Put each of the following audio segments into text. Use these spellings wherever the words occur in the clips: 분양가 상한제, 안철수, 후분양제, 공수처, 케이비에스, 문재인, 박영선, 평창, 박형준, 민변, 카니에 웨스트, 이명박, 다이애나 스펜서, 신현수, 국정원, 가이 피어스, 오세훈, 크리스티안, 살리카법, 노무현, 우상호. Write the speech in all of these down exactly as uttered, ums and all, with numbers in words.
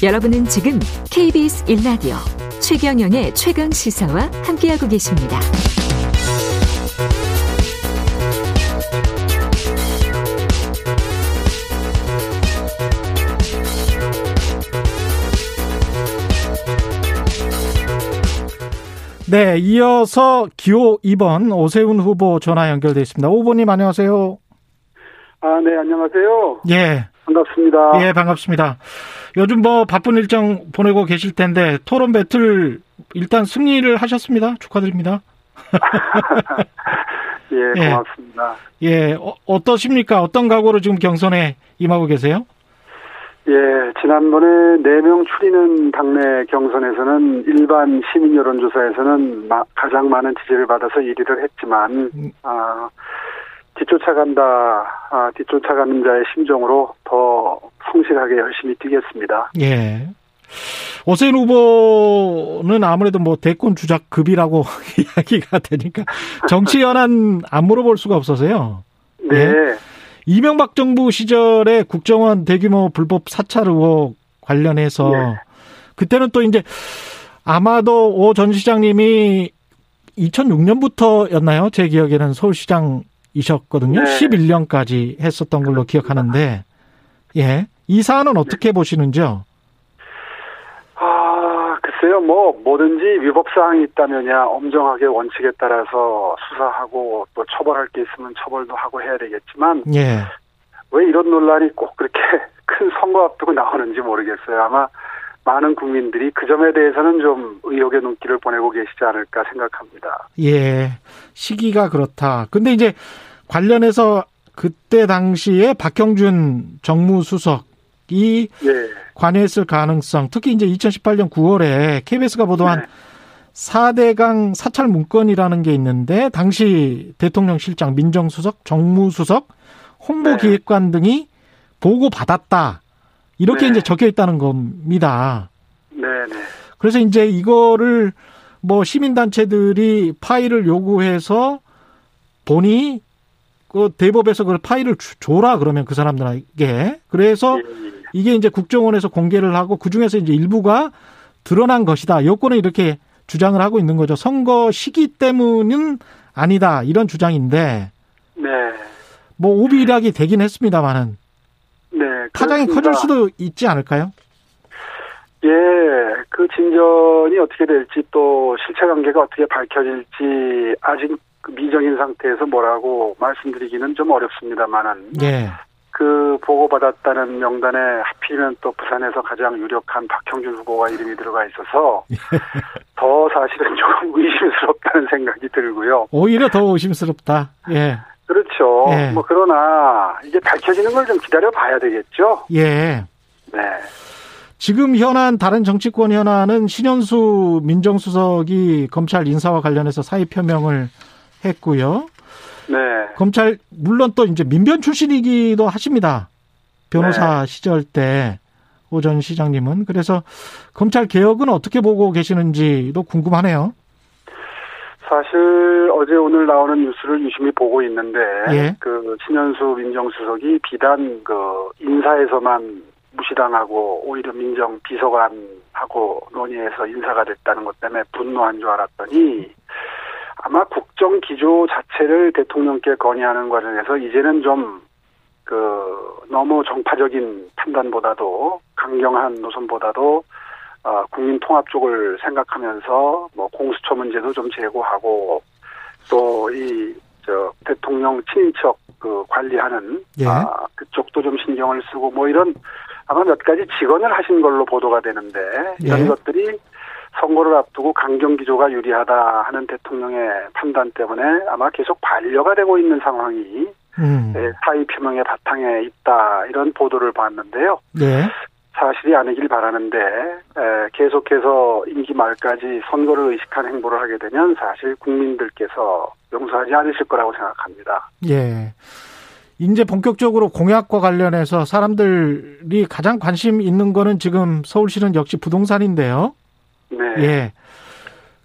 여러분은 지금 케이비에스 일 라디오 최경영의 최강 시사와 함께하고 계십니다. 네, 이어서 기호 이 번 오세훈 후보 전화 연결돼 있습니다. 오 번님 안녕하세요. 아, 네, 안녕하세요. 예. 반갑습니다. 예, 반갑습니다. 요즘 뭐 바쁜 일정 보내고 계실 텐데 토론 배틀 일단 승리를 하셨습니다. 축하드립니다. 예, 고맙습니다. 예, 예 어, 어떠십니까? 어떤 각오로 지금 경선에 임하고 계세요? 예, 지난번에 네 명 추리는 당내 경선에서는 일반 시민 여론조사에서는 마, 가장 많은 지지를 받아서 일 위를 했지만, 음. 아, 뒤쫓아간다, 아, 뒤쫓아가는 자의 심정으로 더 성실하게 열심히 뛰겠습니다. 예. 오세훈 후보는 아무래도 뭐 대권 주작급이라고 이야기가 되니까 정치 현안 안 물어볼 수가 없어서요. 네. 예. 이명박 정부 시절에 국정원 대규모 불법 사찰 의혹 관련해서 예. 그때는 또 이제 아마도 오 전 시장님이 이천육 년부터였나요? 제 기억에는 서울시장이셨거든요. 네. 십일 년까지 했었던 걸로 기억하는데 예. 이 사안은 어떻게 네. 보시는지요? 아, 글쎄요. 뭐 뭐든지 위법 사항이 있다면야 엄정하게 원칙에 따라서 수사하고 또 처벌할 게 있으면 처벌도 하고 해야 되겠지만 예. 왜 이런 논란이 꼭 그렇게 큰 선거 앞두고 나오는지 모르겠어요. 아마 많은 국민들이 그 점에 대해서는 좀 의혹의 눈길을 보내고 계시지 않을까 생각합니다. 예, 시기가 그렇다. 근데 이제 관련해서 그때 당시에 박형준 정무수석 이 예. 관여했을 가능성, 특히 이제 이천십팔 년 구월에 케이비에스가 보도한 네. 사대강 사찰 문건이라는 게 있는데 당시 대통령 실장, 민정수석, 정무수석, 홍보기획관 네. 등이 보고 받았다 이렇게 네. 이제 적혀 있다는 겁니다. 네네. 네. 그래서 이제 이거를 뭐 시민단체들이 파일을 요구해서 보니 그 대법에서 그 파일을 줘라 그러면 그 사람들에게 그래서 예. 이게 이제 국정원에서 공개를 하고 그중에서 이제 일부가 드러난 것이다. 여권은 이렇게 주장을 하고 있는 거죠. 선거 시기 때문은 아니다. 이런 주장인데. 네. 뭐 오비락이 되긴 했습니다만은. 네. 파장이 커질 수도 있지 않을까요? 예. 그 진전이 어떻게 될지 또 실체 관계가 어떻게 밝혀질지 아직 미정인 상태에서 뭐라고 말씀드리기는 좀 어렵습니다만은. 예. 그 보고받았다는 명단에 하필이면 또 부산에서 가장 유력한 박형준 후보가 이름이 들어가 있어서 더 사실은 조금 의심스럽다는 생각이 들고요. 오히려 더 의심스럽다. 예. 그렇죠. 예. 뭐 그러나 이제 밝혀지는 걸 좀 기다려봐야 되겠죠. 예. 네. 지금 현안 다른 정치권 현안은 신현수 민정수석이 검찰 인사와 관련해서 사의 표명을 했고요. 네. 검찰 물론 또 이제 민변 출신이기도 하십니다. 변호사 네. 시절 때 오 전 시장님은 그래서 검찰 개혁은 어떻게 보고 계시는지도 궁금하네요. 사실 어제 오늘 나오는 뉴스를 유심히 보고 있는데 예. 그 신현수 민정수석이 비단 그 인사에서만 무시당하고 오히려 민정 비서관하고 논의해서 인사가 됐다는 것 때문에 분노한 줄 알았더니. 아마 국정 기조 자체를 대통령께 건의하는 과정에서 이제는 좀 그 너무 정파적인 판단보다도 강경한 노선보다도 어, 국민 통합 쪽을 생각하면서 뭐 공수처 문제도 좀 제고하고 또 이 저 대통령 친인척 그 관리하는 예. 아, 그쪽도 좀 신경을 쓰고 뭐 이런 아마 몇 가지 직언을 하신 걸로 보도가 되는데 이런 예. 것들이. 선거를 앞두고 강경 기조가 유리하다 하는 대통령의 판단 때문에 아마 계속 반려가 되고 있는 상황이 음. 사의 표명의 바탕에 있다 이런 보도를 봤는데요. 네. 사실이 아니길 바라는데 계속해서 임기 말까지 선거를 의식한 행보를 하게 되면 사실 국민들께서 용서하지 않으실 거라고 생각합니다. 예. 이제 본격적으로 공약과 관련해서 사람들이 가장 관심 있는 거는 지금 서울시는 역시 부동산인데요. 네. 예.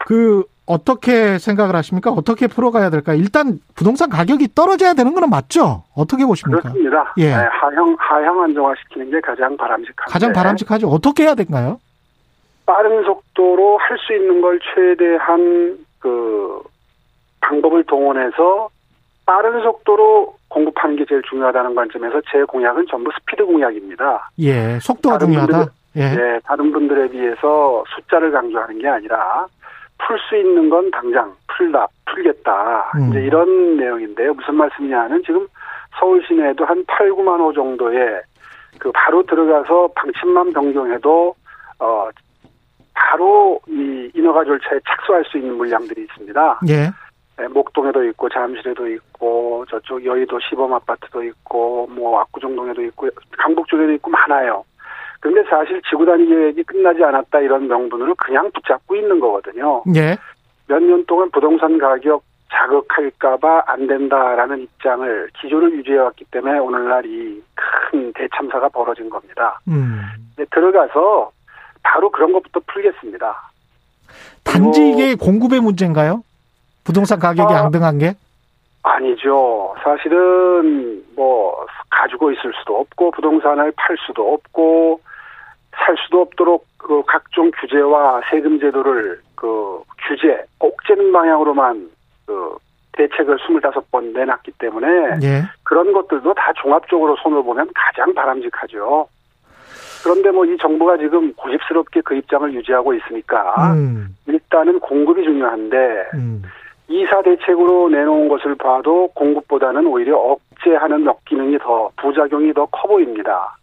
그 어떻게 생각을 하십니까? 어떻게 풀어가야 될까? 일단 부동산 가격이 떨어져야 되는 건 맞죠? 어떻게 보십니까? 그렇습니다. 예. 네, 하향, 하향 안정화시키는 게 가장 바람직한데. 가장 바람직하죠. 어떻게 해야 될까요? 빠른 속도로 할 수 있는 걸 최대한 그 방법을 동원해서 빠른 속도로 공급하는 게 제일 중요하다는 관점에서 제 공약은 전부 스피드 공약입니다. 예, 속도가 다른 중요하다. 분들, 예. 네, 다른 분들에 비해서 숫자를 강조하는 게 아니라 풀 수 있는 건 당장 풀다, 풀겠다. 음. 이제 이런 내용인데요. 무슨 말씀이냐는 지금 서울 시내에도 한 팔, 구만 호 정도의 그 바로 들어가서 방침만 변경해도 어 바로 이 인허가 절차에 착수할 수 있는 물량들이 있습니다. 예. 네, 목동에도 있고 잠실에도 있고 저쪽 여의도 시범 아파트도 있고 뭐 압구정동에도 있고 강북 쪽에도 있고 많아요. 근데 사실 지구단위 계획이 끝나지 않았다 이런 명분으로 그냥 붙잡고 있는 거거든요. 예. 몇 년 동안 부동산 가격 자극할까 봐 안 된다라는 입장을 기조를 유지해왔기 때문에 오늘날 이 큰 대참사가 벌어진 겁니다. 음. 이제 들어가서 바로 그런 것부터 풀겠습니다. 단지 이게 공급의 문제인가요? 부동산 가격이 아, 앙등한 게? 아니죠. 사실은 뭐 가지고 있을 수도 없고 부동산을 팔 수도 없고 살 수도 없도록 그 각종 규제와 세금 제도를 그 규제, 억제는 방향으로만 그 대책을 스물다섯 번 내놨기 때문에 예. 그런 것들도 다 종합적으로 손을 보면 가장 바람직하죠. 그런데 뭐 이 정부가 지금 고집스럽게 그 입장을 유지하고 있으니까 음. 일단은 공급이 중요한데 음. 이사 대책으로 내놓은 것을 봐도 공급보다는 오히려 억제하는 몇 기능이 더 부작용이 더 커 보입니다.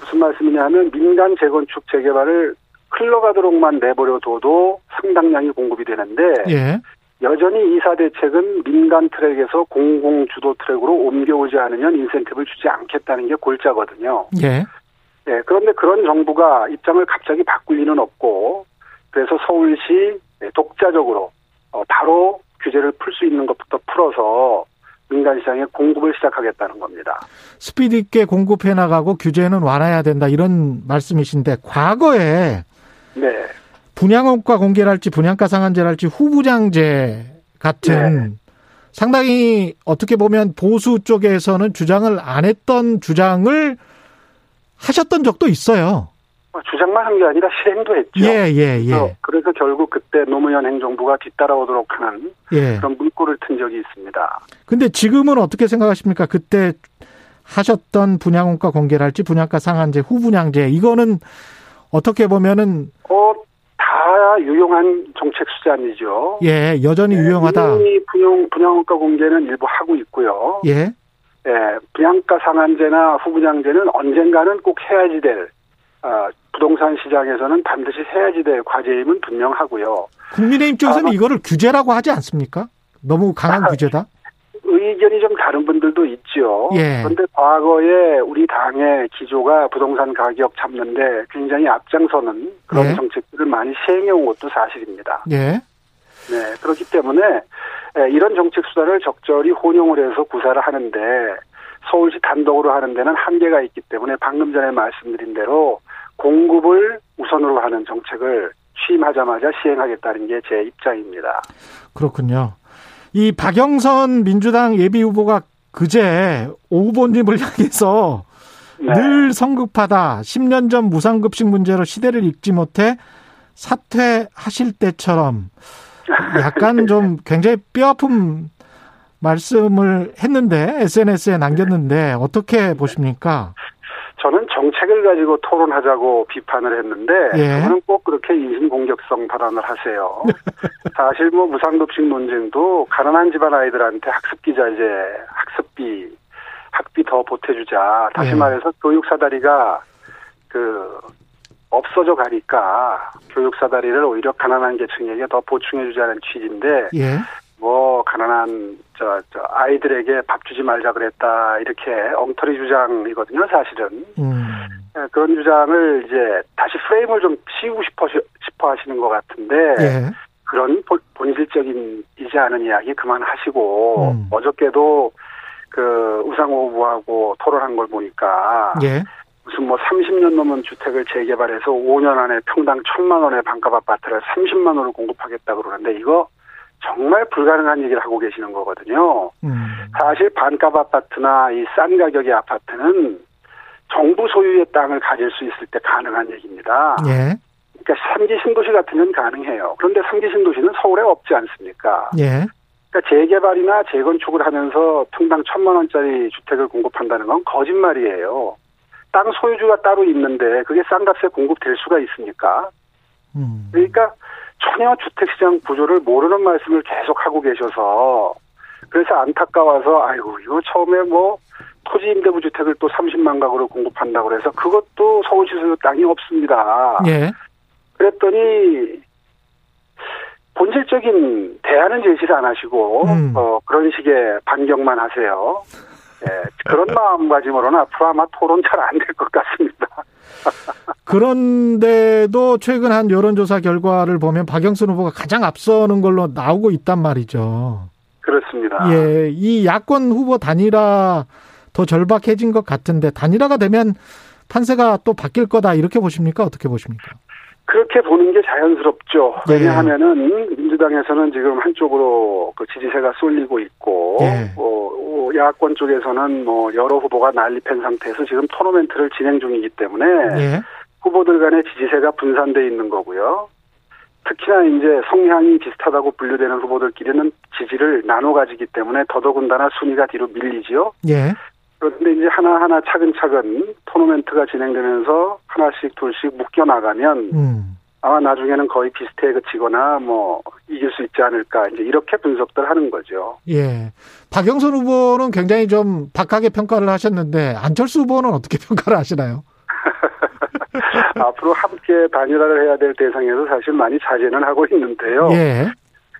무슨 말씀이냐 하면 민간 재건축 재개발을 흘러가도록만 내버려둬도 상당량이 공급이 되는데 예. 여전히 이사 대책은 민간 트랙에서 공공 주도 트랙으로 옮겨오지 않으면 인센티브를 주지 않겠다는 게 골자거든요. 예. 네, 그런데 그런 정부가 입장을 갑자기 바꿀 리는 없고 그래서 서울시 독자적으로 바로 규제를 풀 수 있는 것부터 풀어서 민간시장에 공급을 시작하겠다는 겁니다. 스피드 있게 공급해 나가고 규제는 완화해야 된다 이런 말씀이신데 과거에 네. 분양원가 공개랄지 분양가 상한제랄지 후분양제 같은 네. 상당히 어떻게 보면 보수 쪽에서는 주장을 안 했던 주장을 하셨던 적도 있어요. 주장만 한 게 아니라 실행도 했죠. 예, 예, 예. 그래서, 그래서 결국 그때 노무현 행정부가 뒤따라오도록 하는 예. 그런 문구를 튼 적이 있습니다. 근데 지금은 어떻게 생각하십니까? 그때 하셨던 분양원가 공개랄지 분양가 상한제, 후분양제 이거는 어떻게 보면은 어, 다 유용한 정책 수단이죠. 예, 여전히 예, 유용하다. 이미 분양 분양원가 공개는 일부 하고 있고요. 예. 예, 분양가 상한제나 후분양제는 언젠가는 꼭 해야지 될 어, 부동산 시장에서는 반드시 해야지 될 과제임은 분명하고요. 국민의힘 쪽에서는 아, 이거를 규제라고 하지 않습니까? 너무 강한 아, 규제다? 의견이 좀 다른 분들도 있죠. 예. 그런데 과거에 우리 당의 기조가 부동산 가격 잡는데 굉장히 앞장서는 그런 예. 정책들을 많이 시행해온 것도 사실입니다. 예. 네, 그렇기 때문에 이런 정책 수단을 적절히 혼용을 해서 구사를 하는데 서울시 단독으로 하는 데는 한계가 있기 때문에 방금 전에 말씀드린 대로 공급을 우선으로 하는 정책을 취임하자마자 시행하겠다는 게 제 입장입니다. 그렇군요. 이 박영선 민주당 예비후보가 그제 오 후보님을 향해서 네. 늘 성급하다. 십 년 전 무상급식 문제로 시대를 읽지 못해 사퇴하실 때처럼 약간 좀 굉장히 뼈아픈 말씀을 했는데 에스엔에스에 남겼는데 어떻게 보십니까? 저는 정책을 가지고 토론하자고 비판을 했는데 예. 저는 꼭 그렇게 인신공격성 발언을 하세요. 사실 뭐 무상급식 논쟁도 가난한 집안 아이들한테 학습기자재, 학습비, 학비 더 보태주자. 다시 예. 말해서 교육사다리가 그 없어져 가니까 교육사다리를 오히려 가난한 계층에게 더 보충해 주자는 취지인데 예. 뭐 가난한 저, 저 아이들에게 밥 주지 말자 그랬다 이렇게 엉터리 주장이거든요 사실은. 음. 그런 주장을 이제 다시 프레임을 좀 씌우고 싶어, 싶어 하시는 것 같은데 예. 그런 본질적인 이지 않은 이야기 그만하시고 음. 어저께도 그 우상호 후보하고 토론한 걸 보니까 예. 무슨 뭐 삼십 년 넘은 주택을 재개발해서 오 년 안에 평당 천만 원의 반값 아파트를 삼십만 원을 공급하겠다고 그러는데 이거 정말 불가능한 얘기를 하고 계시는 거거든요. 음. 사실 반값 아파트나 이 싼 가격의 아파트는 정부 소유의 땅을 가질 수 있을 때 가능한 얘기입니다. 예. 그러니까 삼 기 신도시 같으면 가능해요. 그런데 삼 기 신도시는 서울에 없지 않습니까? 예. 그러니까 재개발이나 재건축을 하면서 평당 천만 원짜리 주택을 공급한다는 건 거짓말이에요. 땅 소유주가 따로 있는데 그게 싼 값에 공급될 수가 있습니까? 음. 그러니까 전혀 주택시장 구조를 모르는 말씀을 계속하고 계셔서 그래서 안타까워서 아이고 이거 처음에 뭐 토지임대부주택을 또 삼십만 가구로 공급한다고 해서 그것도 서울시에서 땅이 없습니다. 예. 그랬더니 본질적인 대안은 제시를 안 하시고 음. 어, 그런 식의 반격만 하세요. 예, 그런 마음가짐으로는 앞으로 아마 토론 잘 안 될 것 같습니다. 그런데도 최근 한 여론조사 결과를 보면 박영선 후보가 가장 앞서는 걸로 나오고 있단 말이죠. 그렇습니다. 예, 이 야권 후보 단일화 더 절박해진 것 같은데 단일화가 되면 판세가 또 바뀔 거다 이렇게 보십니까? 어떻게 보십니까? 그렇게 보는 게 자연스럽죠. 왜냐하면은 예. 민주당에서는 지금 한쪽으로 그 지지세가 쏠리고 있고, 예. 어, 야권 쪽에서는 뭐 여러 후보가 난립한 상태에서 지금 토너먼트를 진행 중이기 때문에 예. 후보들 간의 지지세가 분산돼 있는 거고요. 특히나 이제 성향이 비슷하다고 분류되는 후보들끼리는 지지를 나눠 가지기 때문에 더더군다나 순위가 뒤로 밀리지요. 예. 그런데 이제 하나하나 차근차근 토너먼트가 진행되면서 하나씩 둘씩 묶여나가면 음. 아마 나중에는 거의 비슷해 그치거나 뭐 이길 수 있지 않을까 이제 이렇게 분석들 하는 거죠. 예. 박영선 후보는 굉장히 좀 박하게 평가를 하셨는데 안철수 후보는 어떻게 평가를 하시나요? 앞으로 함께 단일화를 해야 될 대상에서 사실 많이 자제는 하고 있는데요. 예.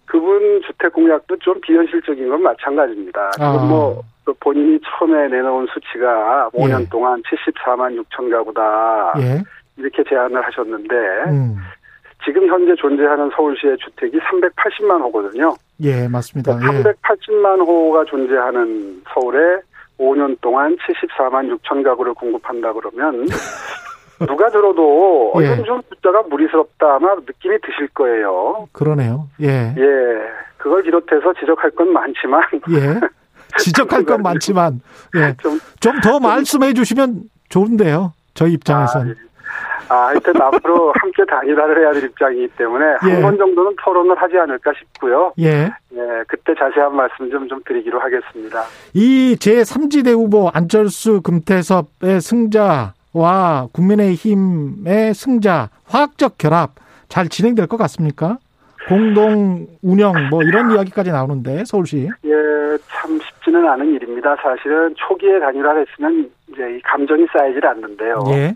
그분 주택 공약도 좀 비현실적인 건 마찬가지입니다. 아. 뭐 본인이 처음에 내놓은 수치가 오 년 예. 동안 칠십사만 육천 가구다 예. 이렇게 제안을 하셨는데 음. 지금 현재 존재하는 서울시의 주택이 삼백팔십만 호거든요. 예, 맞습니다. 그러니까 삼백팔십만 예. 호가 존재하는 서울에 오 년 동안 칠십사만 육천 가구를 공급한다 그러면 누가 들어도 예. 이건 좀 숫자가 무리스럽다 아마 느낌이 드실 거예요. 그러네요. 예, 예, 그걸 비롯해서 지적할 건 많지만 예. 지적할 건 많지만 예. 좀 더 말씀해 주시면 좋은데요. 저희 입장에서는. 아, 아 하여튼 앞으로 함께 단일화를 해야 될 입장이기 때문에 예. 한 번 정도는 토론을 하지 않을까 싶고요. 예. 예, 그때 자세한 말씀 좀, 좀 드리기로 하겠습니다. 이 제삼지대 후보 안철수 금태섭의 승자와 국민의힘의 승자 화학적 결합 잘 진행될 것 같습니까? 공동 운영 뭐 이런 이야기까지 나오는데 서울시. 예, 참 쉽지는 않은 일입니다. 사실은 초기에 단일화를 했으면 이제 이 감정이 쌓이질 않는데요. 예.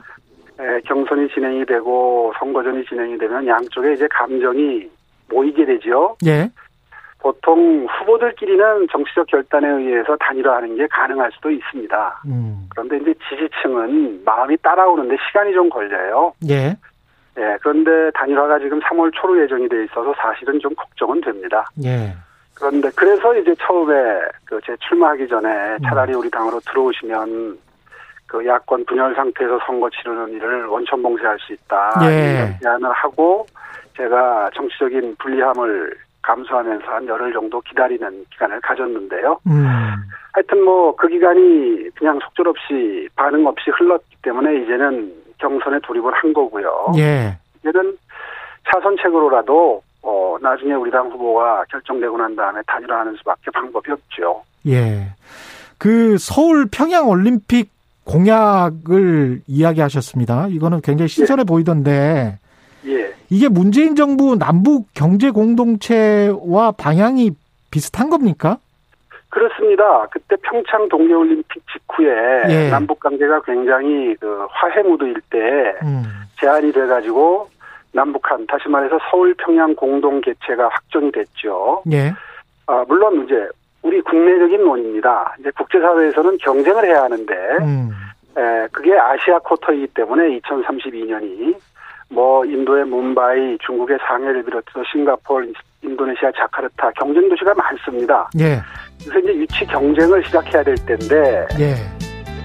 예, 경선이 진행이 되고 선거전이 진행이 되면 양쪽에 이제 감정이 모이게 되죠. 예. 보통 후보들끼리는 정치적 결단에 의해서 단일화하는 게 가능할 수도 있습니다. 음. 그런데 이제 지지층은 마음이 따라오는데 시간이 좀 걸려요. 예. 예, 그런데 단일화가 지금 삼월 초로 예정이 돼 있어서 사실은 좀 걱정은 됩니다. 예. 그런데 그래서 이제 처음에 그 제 출마하기 전에 차라리 우리 당으로 들어오시면 그 야권 분열 상태에서 선거 치르는 일을 원천 봉쇄할 수 있다. 예. 제안을 하고 제가 정치적인 불리함을 감수하면서 한 열흘 정도 기다리는 기간을 가졌는데요. 음. 하여튼 뭐 그 기간이 그냥 속절없이 반응 없이 흘렀기 때문에 이제는 경선에 돌입을 한 거고요. 예. 이제는 차선책으로라도 어, 나중에 우리 당 후보가 결정되고 난 다음에 단일화하는 수밖에 방법이 없죠. 예. 그 서울 평양 올림픽 공약을 이야기하셨습니다. 이거는 굉장히 신선해 예. 보이던데. 예. 이게 문재인 정부 남북 경제 공동체와 방향이 비슷한 겁니까? 그렇습니다. 그때 평창 동계올림픽 직후에 예. 남북 관계가 굉장히 그 화해 무드일 때 음. 제안이 돼가지고 남북한 다시 말해서 서울 평양 공동 개최가 확정이 됐죠. 예. 아, 물론 이제 우리 국내적인 논의입니다. 이제 국제사회에서는 경쟁을 해야 하는데 음. 에, 그게 아시아 쿼터이기 때문에 이천삼십이 년이 뭐 인도의 뭄바이, 중국의 상해를 비롯해서 싱가포르, 인도네시아, 자카르타 경쟁 도시가 많습니다. 예. 그래서 이제 유치 경쟁을 시작해야 될 때인데 예.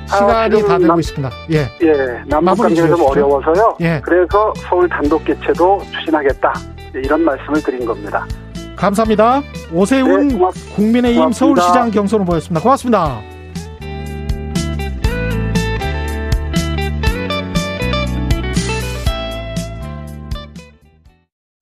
시간이 아, 다 되고 남, 있습니다. 예, 예, 남북관계가 좀 어려워서요. 예. 그래서 서울 단독 개최도 추진하겠다, 이런 말씀을 드린 겁니다. 감사합니다. 오세훈 네, 국민의힘 고맙습니다. 서울시장 경선 후보였습니다. 고맙습니다.